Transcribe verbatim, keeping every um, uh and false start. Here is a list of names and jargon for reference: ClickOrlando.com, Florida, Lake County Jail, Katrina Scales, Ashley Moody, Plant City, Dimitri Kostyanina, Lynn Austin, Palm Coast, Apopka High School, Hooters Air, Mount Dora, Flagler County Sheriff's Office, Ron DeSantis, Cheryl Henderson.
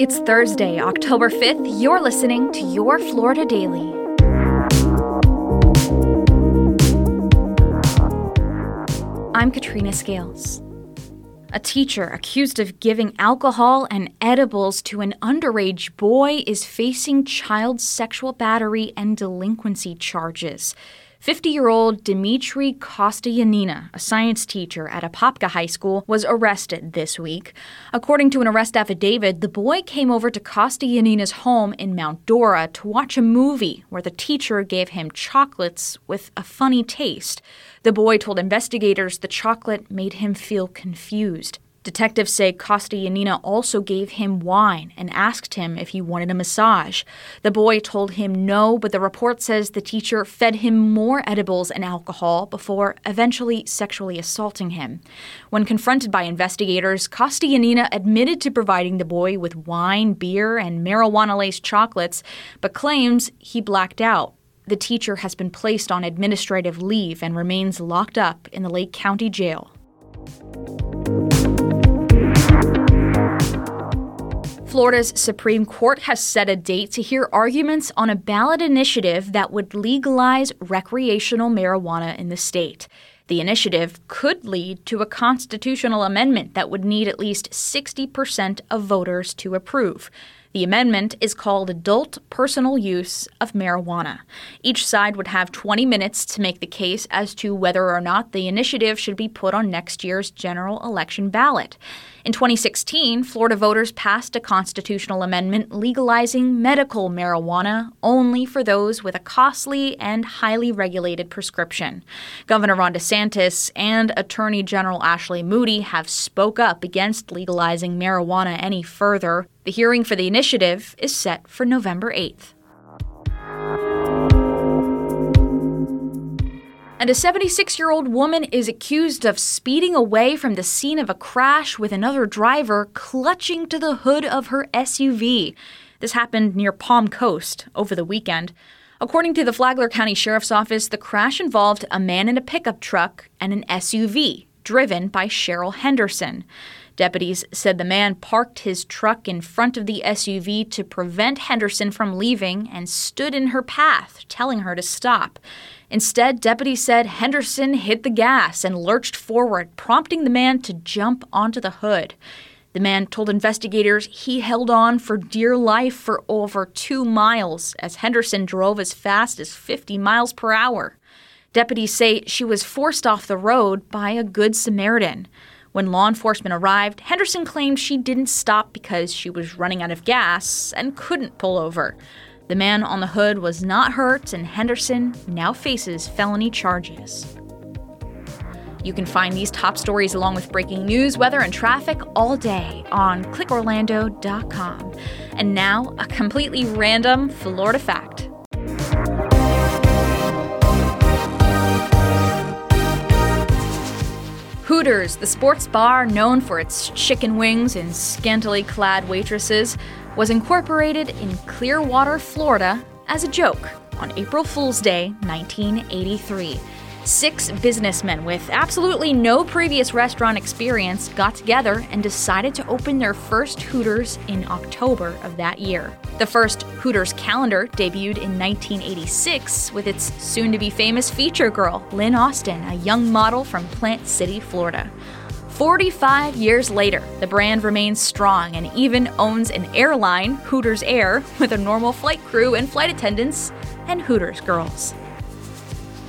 It's Thursday, October fifth. You're listening to Your Florida Daily. I'm Katrina Scales. A teacher accused of giving alcohol and edibles to an underage boy is facing child sexual battery and delinquency charges. fifty-year-old Dimitri Kostyanina, a science teacher at Apopka High School, was arrested this week. According to an arrest affidavit, the boy came over to Kostyanina's home in Mount Dora to watch a movie where the teacher gave him chocolates with a funny taste. The boy told investigators the chocolate made him feel confused. Detectives say Kostyanina also gave him wine and asked him if he wanted a massage. The boy told him no, but the report says the teacher fed him more edibles and alcohol before eventually sexually assaulting him. When confronted by investigators, Kostyanina admitted to providing the boy with wine, beer, and marijuana-laced chocolates, but claims he blacked out. The teacher has been placed on administrative leave and remains locked up in the Lake County Jail. Florida's Supreme Court has set a date to hear arguments on a ballot initiative that would legalize recreational marijuana in the state. The initiative could lead to a constitutional amendment that would need at least sixty percent of voters to approve. The amendment is called Adult Personal Use of Marijuana. Each side would have twenty minutes to make the case as to whether or not the initiative should be put on next year's general election ballot. In twenty sixteen, Florida voters passed a constitutional amendment legalizing medical marijuana only for those with a costly and highly regulated prescription. Governor Ron DeSantis and Attorney General Ashley Moody have spoke up against legalizing marijuana any further. The hearing for the initiative is set for November eighth. And a seventy-six-year-old woman is accused of speeding away from the scene of a crash with another driver clutching to the hood of her S U V. This happened near Palm Coast over the weekend. According to the Flagler County Sheriff's Office, the crash involved a man in a pickup truck and an S U V driven by Cheryl Henderson. Deputies said the man parked his truck in front of the S U V to prevent Henderson from leaving and stood in her path, telling her to stop. Instead, deputies said Henderson hit the gas and lurched forward, prompting the man to jump onto the hood. The man told investigators he held on for dear life for over two miles as Henderson drove as fast as fifty miles per hour. Deputies say she was forced off the road by a Good Samaritan. When law enforcement arrived, Henderson claimed she didn't stop because she was running out of gas and couldn't pull over. The man on the hood was not hurt, and Henderson now faces felony charges. You can find these top stories along with breaking news, weather, and traffic all day on Click Orlando dot com. And now, a completely random Florida fact. Hooters, the sports bar known for its chicken wings and scantily clad waitresses, was incorporated in Clearwater, Florida, as a joke on April Fool's Day, nineteen eighty-three. Six businessmen with absolutely no previous restaurant experience got together and decided to open their first Hooters in October of that year. The first Hooters calendar debuted in nineteen eighty-six with its soon-to-be-famous feature girl, Lynn Austin, a young model from Plant City, Florida. forty-five years later, the brand remains strong and even owns an airline, Hooters Air, with a normal flight crew and flight attendants and Hooters girls.